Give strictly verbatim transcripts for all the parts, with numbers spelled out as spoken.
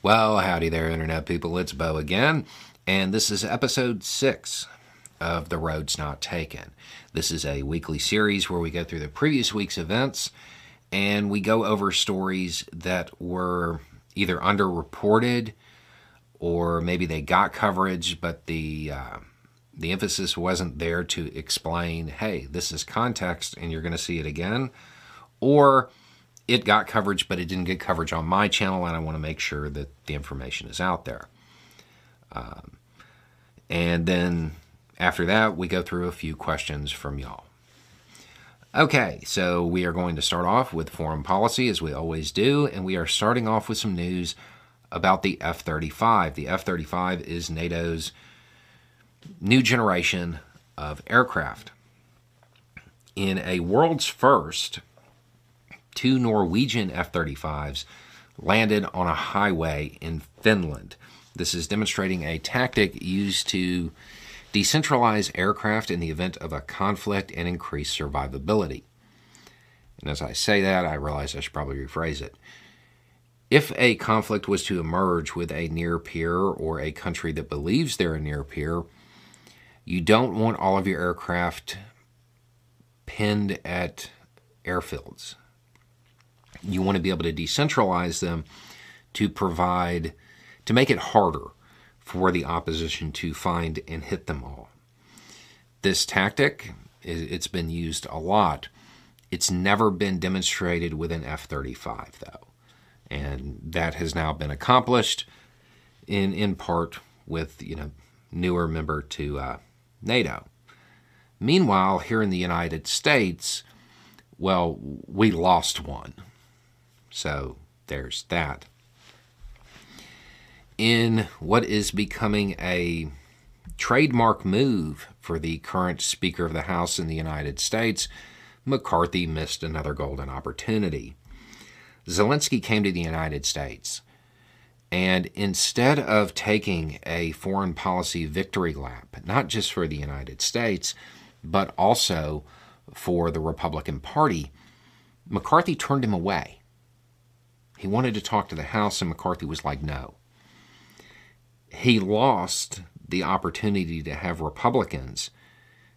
Well, howdy there, Internet people. It's Bo again, and this is episode six of The Roads Not Taken. This is a weekly series where we go through the previous week's events, and we go over stories that were either underreported or maybe they got coverage, but the uh, the emphasis wasn't there to explain, hey, this is context, and you're going to see it again, or it got coverage, but it didn't get coverage on my channel, and I want to make sure that the information is out there. Um, and then after that, we go through a few questions from y'all. Okay, so we are going to start off with foreign policy, as we always do, and we are starting off with some news about the F thirty-five. The F thirty-five is NATO's new generation of aircraft. In a world's first, two Norwegian F thirty-fives landed on a highway in Finland. This is demonstrating a tactic used to decentralize aircraft in the event of a conflict and increase survivability. And as I say that, I realize I should probably rephrase it. If a conflict was to emerge with a near peer or a country that believes they're a near peer, you don't want all of your aircraft pinned at airfields. You want to be able to decentralize them to provide, to make it harder for the opposition to find and hit them all. This tactic, it's been used a lot. It's never been demonstrated with an F thirty-five, though. And that has now been accomplished in in part with, you know, newer member to uh, NATO. Meanwhile, here in the United States, well, we lost one. So there's that. In what is becoming a trademark move for the current Speaker of the House in the United States, McCarthy missed another golden opportunity. Zelensky came to the United States, and instead of taking a foreign policy victory lap, not just for the United States, but also for the Republican Party, McCarthy turned him away. He wanted to talk to the House, and McCarthy was like, no. He lost the opportunity to have Republicans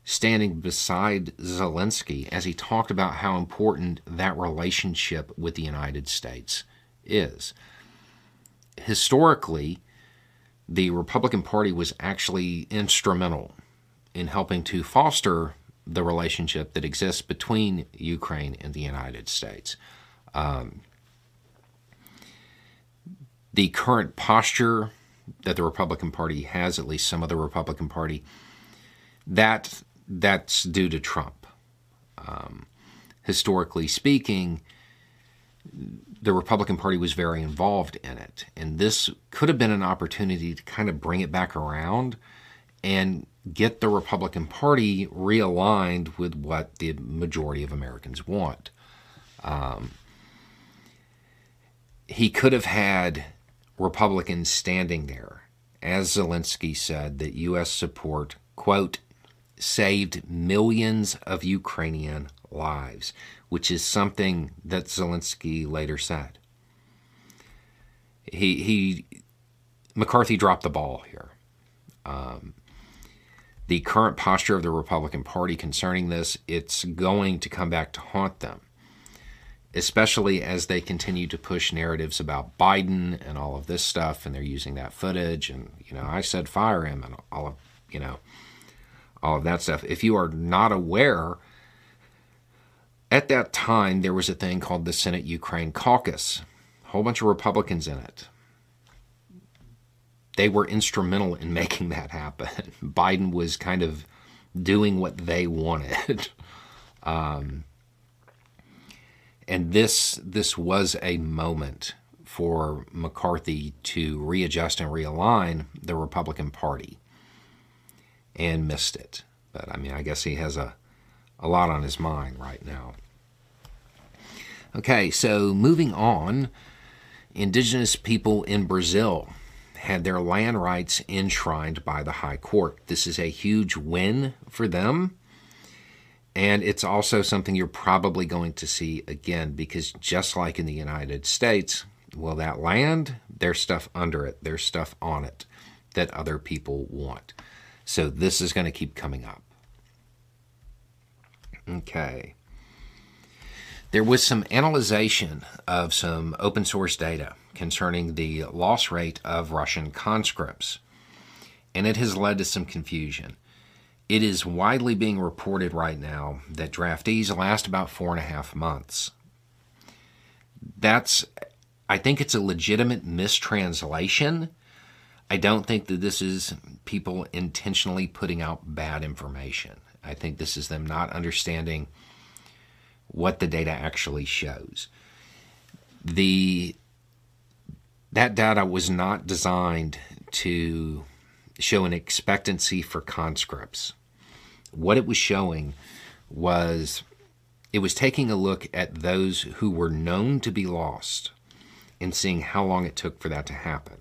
standing beside Zelensky as he talked about how important that relationship with the United States is. Historically, the Republican Party was actually instrumental in helping to foster the relationship that exists between Ukraine and the United States. Um... The current posture that the Republican Party has, at least some of the Republican Party, that that's due to Trump. Um, historically speaking, the Republican Party was very involved in it. And this could have been an opportunity to kind of bring it back around and get the Republican Party realigned with what the majority of Americans want. Um, he could have had Republicans standing there, as Zelensky said, that U S support, quote, saved millions of Ukrainian lives, which is something that Zelensky later said. He, he McCarthy dropped the ball here. Um, the current posture of the Republican Party concerning this, it's going to come back to haunt them, especially as they continue to push narratives about Biden and all of this stuff, and they're using that footage, and, you know, I said fire him, and all of, you know, all of that stuff. If you are not aware, at that time, there was a thing called the Senate Ukraine Caucus, a whole bunch of Republicans in it. They were instrumental in making that happen. Biden was kind of doing what they wanted. um... And this this was a moment for McCarthy to readjust and realign the Republican Party, and missed it. But, I mean, I guess he has a, a lot on his mind right now. Okay, so moving on, indigenous people in Brazil had their land rights enshrined by the High Court. This is a huge win for them. And it's also something you're probably going to see again, because just like in the United States, well, that land There's stuff under it. There's stuff on it that other people want. So this is going to keep coming up. Okay. There was some analyzation of some open source data concerning the loss rate of Russian conscripts, and it has led to some confusion. It is widely being reported right now that draftees last about four and a half months. That's, I think it's a legitimate mistranslation. I don't think that this is people intentionally putting out bad information. I think this is them not understanding what the data actually shows. The that data was not designed to show an expectancy for conscripts. What it was showing was it was taking a look at those who were known to be lost and seeing how long it took for that to happen.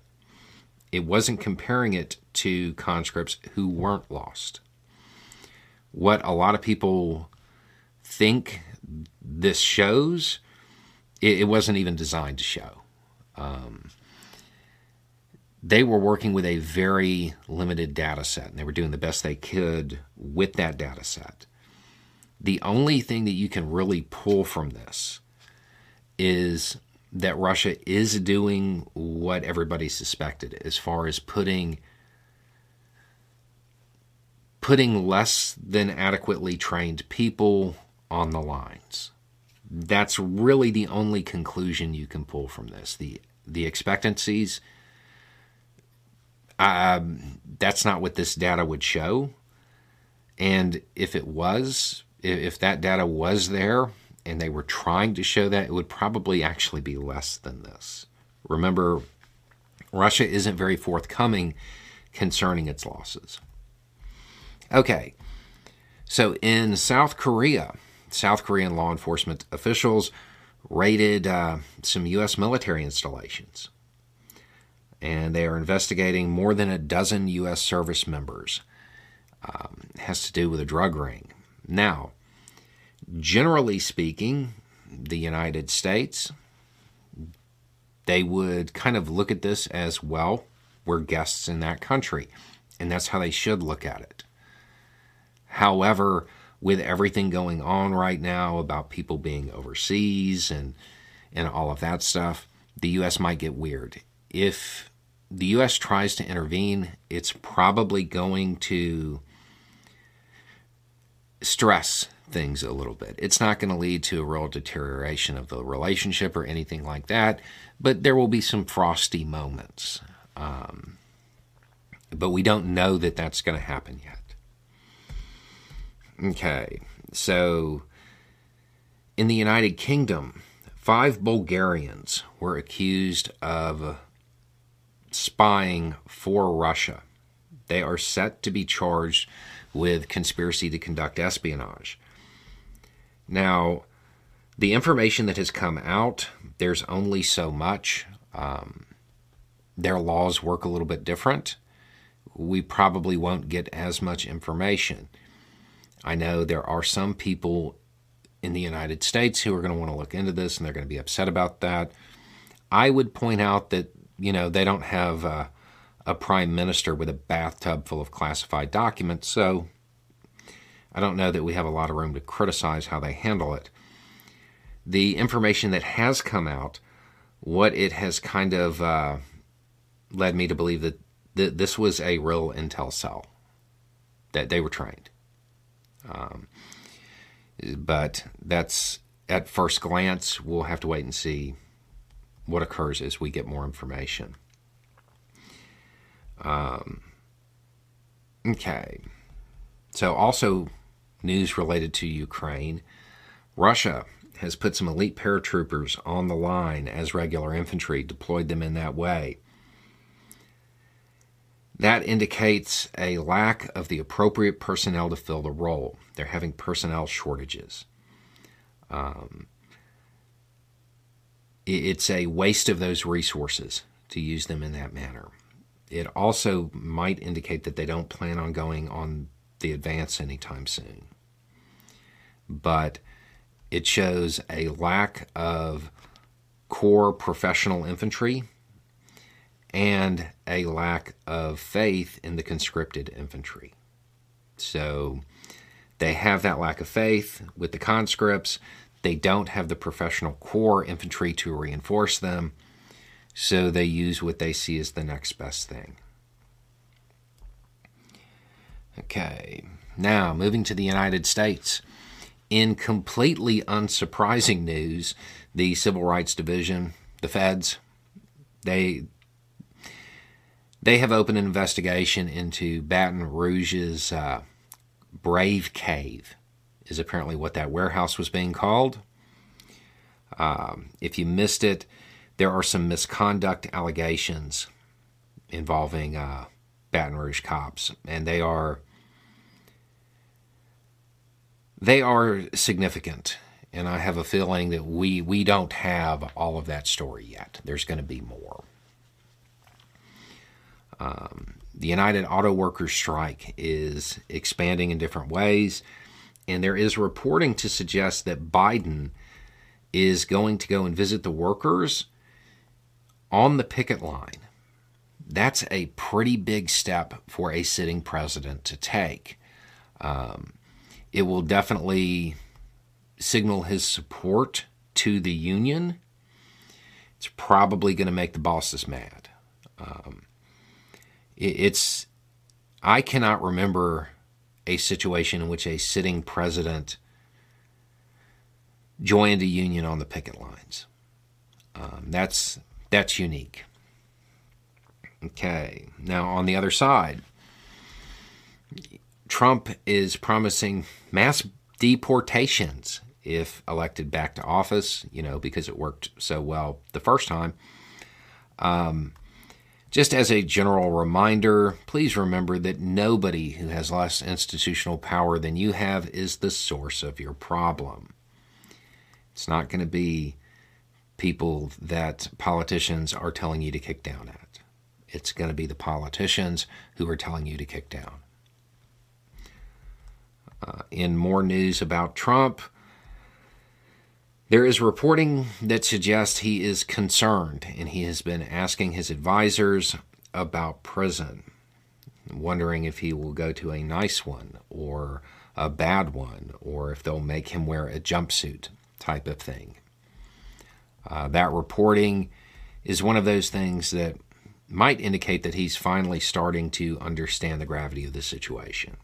It wasn't comparing it to conscripts who weren't lost. What a lot of people think this shows, it, it wasn't even designed to show. Um, they were working with a very limited data set, and they were doing the best they could with that data set. The only thing that you can really pull from this is that Russia is doing what everybody suspected as far as putting putting less than adequately trained people on the lines. That's really the only conclusion you can pull from this. The the expectancies, uh, that's not what this data would show. And if it was, if that data was there and they were trying to show that, it would probably actually be less than this. Remember, Russia isn't very forthcoming concerning its losses. Okay, so in South Korea, South Korean law enforcement officials raided uh, some U S military installations, and they are investigating more than a dozen U S service members. Um, it has to do with a drug ring. Now, generally speaking, the United States, they would kind of look at this as, well, we're guests in that country, and that's how they should look at it. However, with everything going on right now about people being overseas and and all of that stuff, the U S might get weird. If the U S tries to intervene, it's probably going to stress things a little bit. It's not going to lead to a real deterioration of the relationship or anything like that, but there will be some frosty moments. Um, but we don't know that that's going to happen yet. Okay, so in the United Kingdom, five Bulgarians were accused of spying for Russia. They are set to be charged with conspiracy to conduct espionage. Now, the information that has come out, there's only so much. Um, their laws work a little bit different. We probably won't get as much information. I know there are some people in the United States who are going to want to look into this, and they're going to be upset about that. I would point out that, you know, they don't have a, a prime minister with a bathtub full of classified documents, so I don't know that we have a lot of room to criticize how they handle it. The information that has come out, what it has kind of uh, led me to believe that th- this was a real intel cell, that they were trained. Um, but that's at first glance. We'll have to wait and see what occurs as we get more information. Um, okay. So also news related to Ukraine. Russia has put some elite paratroopers on the line as regular infantry, deployed them in that way. That indicates a lack of the appropriate personnel to fill the role. They're having personnel shortages. Um, it's a waste of those resources to use them in that manner. It also might indicate that they don't plan on going on the advance anytime soon. But it shows a lack of core professional infantry. and a lack of faith in the conscripted infantry. So they have that lack of faith with the conscripts. They don't have the professional corps infantry to reinforce them. So they use what they see as the next best thing. Okay, now moving to the United States. In completely unsurprising news, the Civil Rights Division, the feds, they they have opened an investigation into Baton Rouge's uh, Brave Cave, is apparently what that warehouse was being called. Um, if you missed it, there are some misconduct allegations involving uh, Baton Rouge cops, and they are they are significant. And I have a feeling that we, we don't have all of that story yet. There's going to be more. Um, the United Auto Workers strike is expanding in different ways. And there is reporting to suggest that Biden is going to go and visit the workers on the picket line. That's a pretty big step for a sitting president to take. Um, it will definitely signal his support to the union. It's probably going to make the bosses mad. Um, it, it's, I cannot remember a situation in which a sitting president joined a union on the picket lines. Um, that's, that's unique. Okay, now on the other side, Trump is promising mass deportations if elected back to office, you know, because it worked so well the first time. Um, just as a general reminder, please remember that nobody who has less institutional power than you have is the source of your problem. It's not going to be people that politicians are telling you to kick down at. It's going to be the politicians who are telling you to kick down. Uh, in more news about Trump, there is reporting that suggests he is concerned, and he has been asking his advisors about prison, wondering if he will go to a nice one or a bad one, or if they'll make him wear a jumpsuit type of thing. Uh, that reporting is one of those things that might indicate that he's finally starting to understand the gravity of the situation.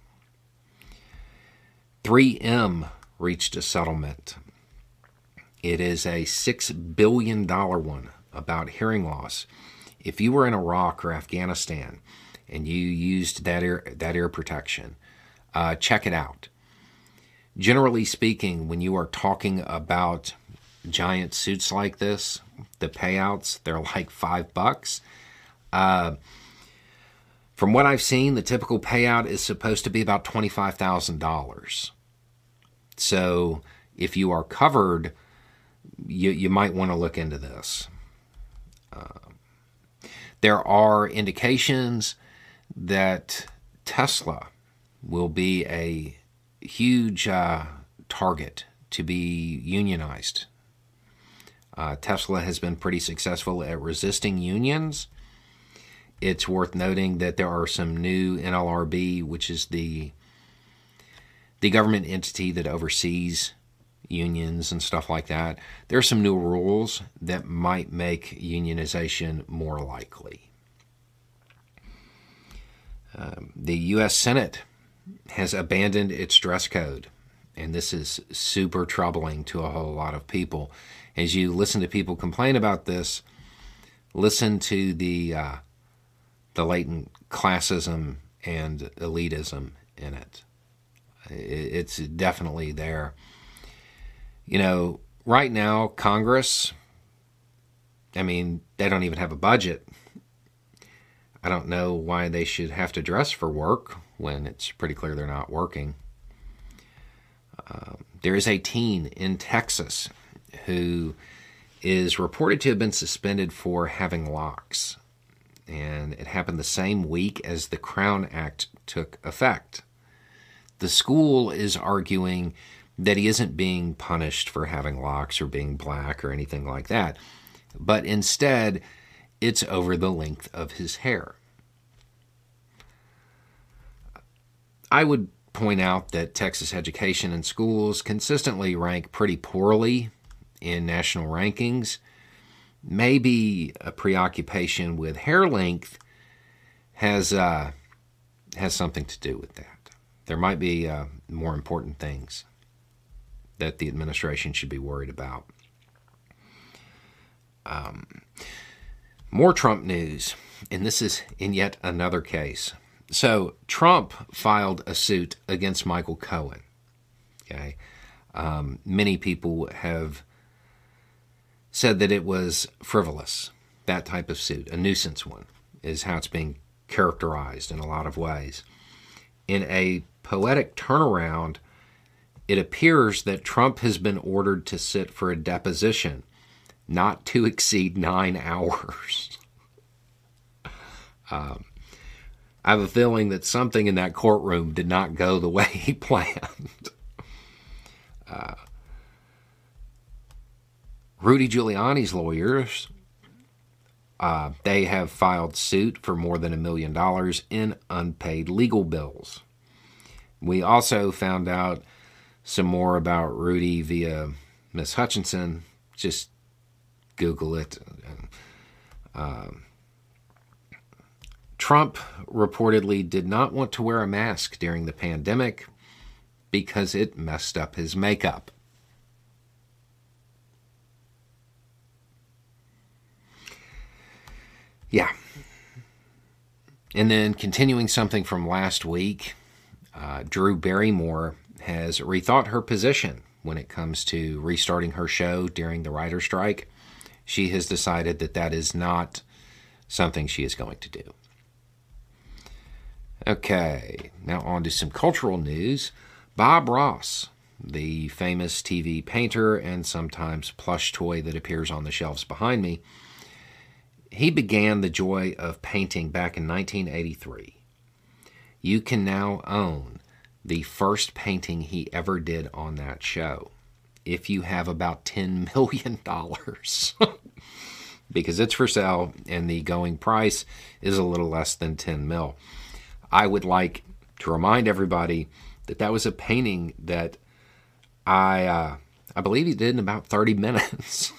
three M reached a settlement. It is a six billion dollars one about hearing loss. If you were in Iraq or Afghanistan and you used that ear, that ear protection, uh, check it out. Generally speaking, when you are talking about giant suits like this, the payouts, they're like five bucks. Uh, from what I've seen, the typical payout is supposed to be about twenty-five thousand dollars. So if you are covered, You, you might want to look into this. Uh, there are indications that Tesla will be a huge uh, target to be unionized. Uh, Tesla has been pretty successful at resisting unions. It's worth noting that there are some new N L R B, which is the, the government entity that oversees unions and stuff like that. There are some new rules that might make unionization more likely. Um, the U S Senate has abandoned its dress code, and this is super troubling to a whole lot of people. As you listen to people complain about this, listen to the uh, the latent classism and elitism in it. It's definitely there. You know, right now, Congress, I mean, they don't even have a budget. I don't know why they should have to dress for work when it's pretty clear they're not working. Um, there is a teen in Texas who is reported to have been suspended for having locks. And it happened the same week as the Crown Act took effect. The school is arguing that he isn't being punished for having locks or being black or anything like that. But instead, It's over the length of his hair. I would point out that Texas education and schools consistently rank pretty poorly in national rankings. Maybe a preoccupation with hair length has uh, has something to do with that. There might be uh, more important things that the administration should be worried about. Um, more Trump news, and this is in yet another case. So Trump filed a suit against Michael Cohen. Okay, um, many people have said that it was frivolous, that type of suit, a nuisance one, is how it's being characterized in a lot of ways. In a poetic turnaround, it appears that Trump has been ordered to sit for a deposition not to exceed nine hours. um, I have a feeling that something in that courtroom did not go the way he planned. Uh, Rudy Giuliani's lawyers, uh, they have filed suit for more than a million dollars in unpaid legal bills. We also found out some more about Rudy via Miss Hutchinson. Just Google it. Um, Trump reportedly did not want to wear a mask during the pandemic because it messed up his makeup. Yeah. And then continuing something from last week, uh, Drew Barrymore has rethought her position when it comes to restarting her show during the writer's strike. She has decided that that is not something she is going to do. Okay, now on to some cultural news. Bob Ross, the famous T V painter and sometimes plush toy that appears on the shelves behind me, he began the joy of painting back in nineteen eighty-three. You can now own the first painting he ever did on that show if you have about ten million dollars. Because it's for sale and the going price is a little less than ten mil. I would like to remind everybody that that was a painting that I uh, I believe he did in about thirty minutes.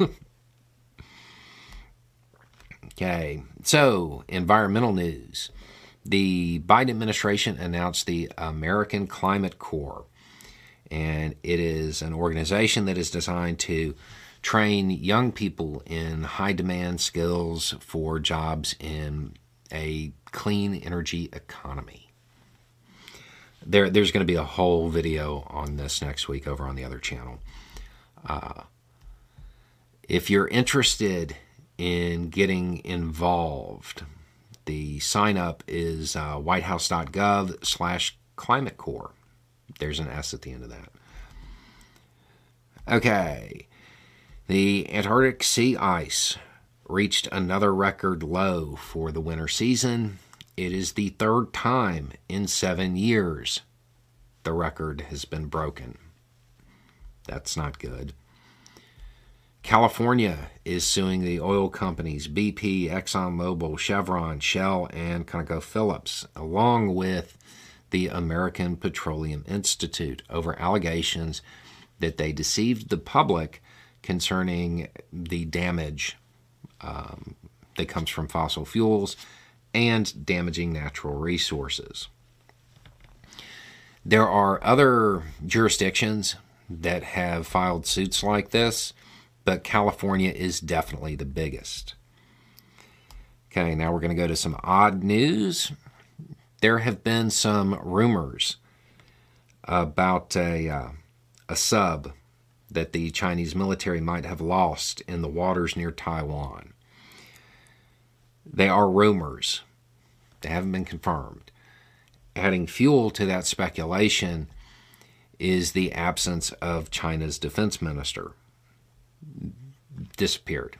Okay, so environmental news. The Biden administration announced the American Climate Corps, and it is an organization that is designed to train young people in high-demand skills for jobs in a clean energy economy. There, there's going to be a whole video on this next week over on the other channel. Uh, if you're interested in getting involved, the sign up is uh, whitehouse.gov slash climate corps. There's an S at the end of that. Okay. The Antarctic sea ice reached another record low for the winter season. It is the third time in seven years the record has been broken. That's not good. California is suing the oil companies B P, ExxonMobil, Chevron, Shell, and ConocoPhillips, along with the American Petroleum Institute, over allegations that they deceived the public concerning the damage um, that comes from fossil fuels and damaging natural resources. There are other jurisdictions that have filed suits like this, but California is definitely the biggest. Okay, now we're going to go to some odd news. There have been some rumors about a, uh, a sub that the Chinese military might have lost in the waters near Taiwan. They are rumors. They haven't been confirmed. Adding fuel to that speculation is the absence of China's defense minister. Disappeared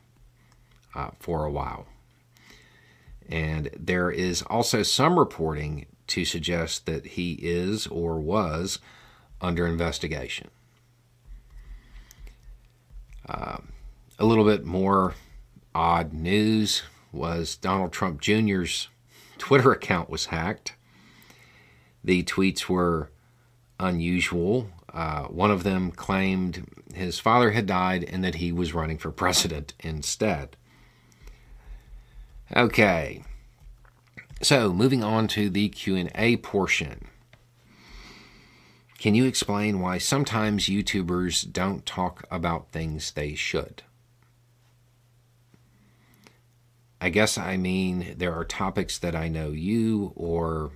uh, for a while. And there is also some reporting to suggest that he is or was under investigation. Um, a little bit more odd news. was Donald Trump Junior's Twitter account was hacked. The tweets were unusual. Uh, one of them claimed his father had died and that he was running for president instead. Okay, so moving on to the Q and A portion. Can you explain why sometimes YouTubers don't talk about things they should? I guess I mean there are topics that I know you or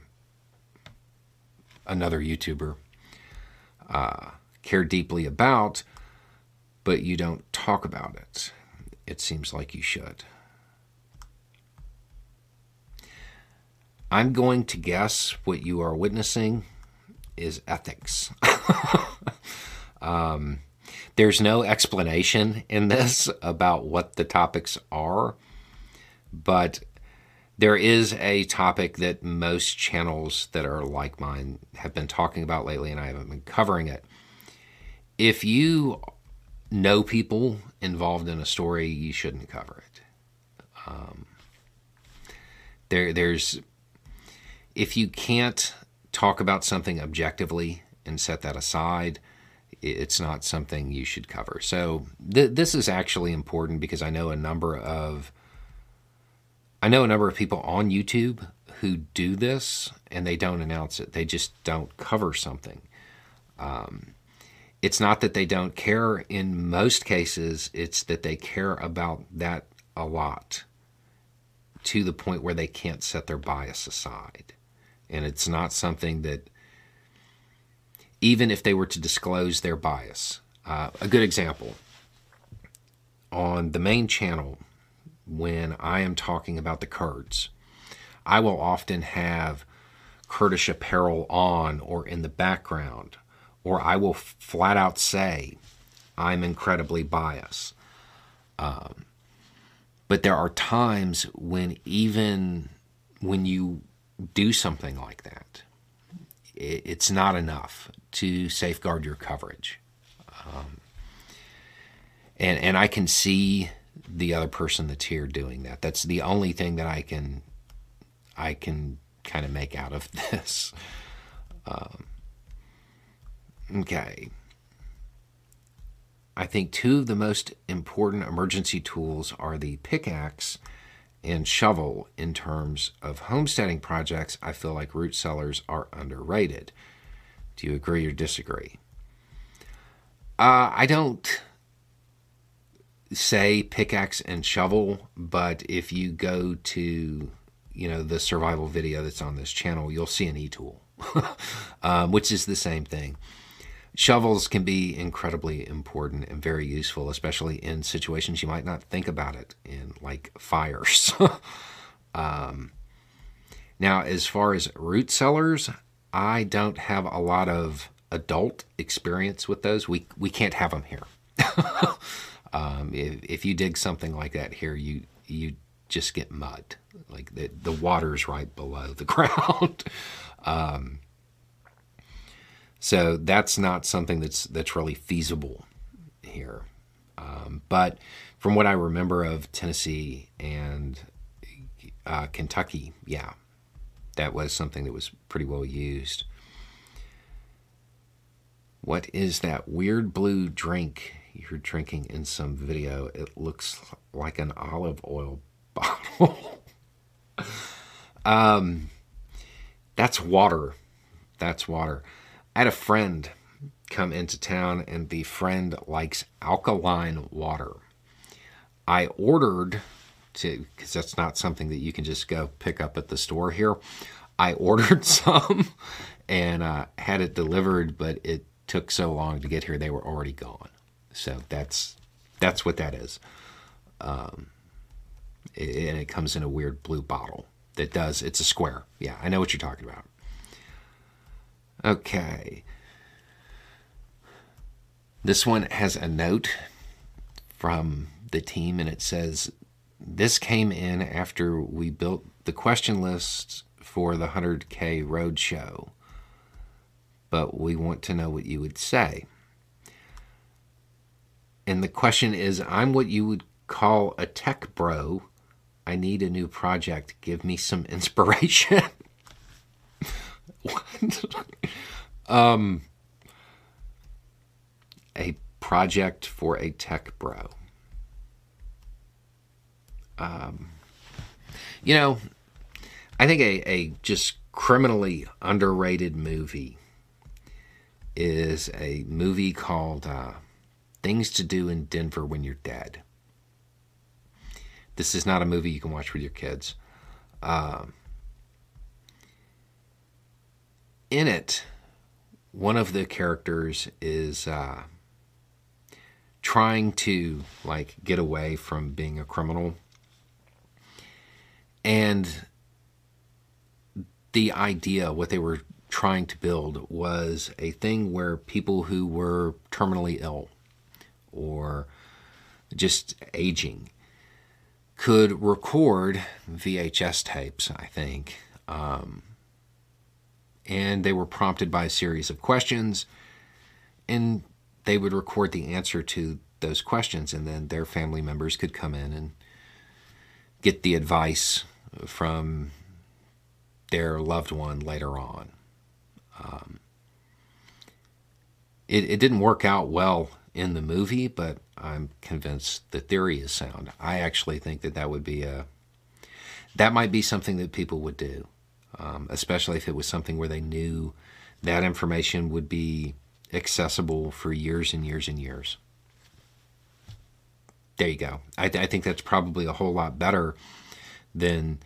another YouTuber uh, care deeply about, but you don't talk about it. It seems like you should. I'm going to guess what you are witnessing is ethics. um, there's no explanation in this about what the topics are, but there is a topic that most channels that are like mine have been talking about lately, and I haven't been covering it. If you know people involved in a story, you shouldn't cover it. Um, there, there's, if you can't talk about something objectively and set that aside, it's not something you should cover. So th- this is actually important because I know a number of I know a number of people on YouTube who do this and they don't announce it. They just don't cover something. Um, it's not that they don't care in most cases. It's that they care about that a lot to the point where they can't set their bias aside. And it's not something that, even if they were to disclose their bias. Uh, a good example, on the main channel, when I am talking about the Kurds, I will often have Kurdish apparel on or in the background, or I will flat out say, I'm incredibly biased. Um, but there are times when even when you do something like that, it's not enough to safeguard your coverage. Um, and, and I can see the other person that's here doing that. That's the only thing that I can, I can kind of make out of this. Um, okay. I think two of the most important emergency tools are the pickaxe and shovel. In terms of homesteading projects, I feel like root cellars are underrated. Do you agree or disagree? Uh, I don't say pickaxe and shovel, but if you go to, you know, the survival video that's on this channel, you'll see an e-tool, um, which is the same thing. Shovels can be incredibly important and very useful, especially in situations you might not think about it in, like fires. um, now, as far as root cellars, I don't have a lot of adult experience with those. We, we can't have them here. Um, if, if you dig something like that here, you you just get mud. Like the, the water's right below the ground. um, so that's not something that's that's really feasible here. Um, but from what I remember of Tennessee and uh, Kentucky, yeah, that was something that was pretty well used. What is that weird blue drink you're drinking in some video? It looks like an olive oil bottle. um, that's water. That's water. I had a friend come into town, and the friend likes alkaline water. I ordered, to because that's not something that you can just go pick up at the store here. I ordered some and uh, had it delivered, but it took so long to get here, they were already gone. So that's that's what that is. Um, it, and it comes in a weird blue bottle that does, it's a square. Yeah, I know what you're talking about. Okay. This one has a note from the team, and it says, this came in after we built the question list for the one hundred K Roadshow, but we want to know what you would say. And the question is, I'm what you would call a tech bro, I need a new project. Give me some inspiration. What? um, a project for a tech bro. Um, you know, I think a, a just criminally underrated movie is a movie called uh, Things to Do in Denver When You're Dead. This is not a movie you can watch with your kids. Um, in it, one of the characters is uh, trying to like get away from being a criminal. And the idea, what they were trying to build, was a thing where people who were terminally ill or just aging could record V H S tapes, I think. Um, and they were prompted by a series of questions, and they would record the answer to those questions, and then their family members could come in and get the advice from their loved one later on. Um, it, it didn't work out well in the movie, but I'm convinced the theory is sound. I actually think that that would be a, that might be something that people would do, um, especially if it was something where they knew that information would be accessible for years and years and years. There you go. I, th- I think that's probably a whole lot better than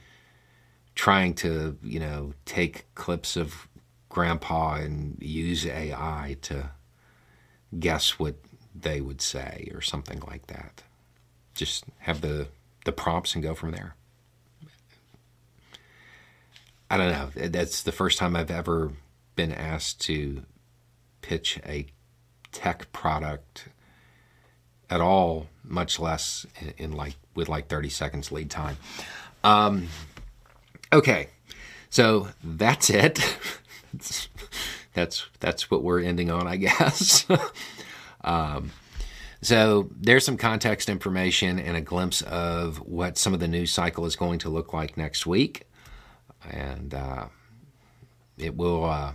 trying to, you know, take clips of grandpa and use A I to guess what they would say or something like that. Just have the, the prompts and go from there. I don't know. That's the first time I've ever been asked to pitch a tech product at all, much less in, in like with like thirty seconds lead time. Um, okay, so that's it. that's, that's that's what we're ending on, I guess. um, so there's some context information and a glimpse of what some of the news cycle is going to look like next week, and uh, it will uh,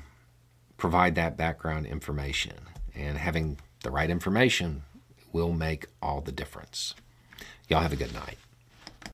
provide that background information. And having the right information will make all the difference. Y'all have a good night.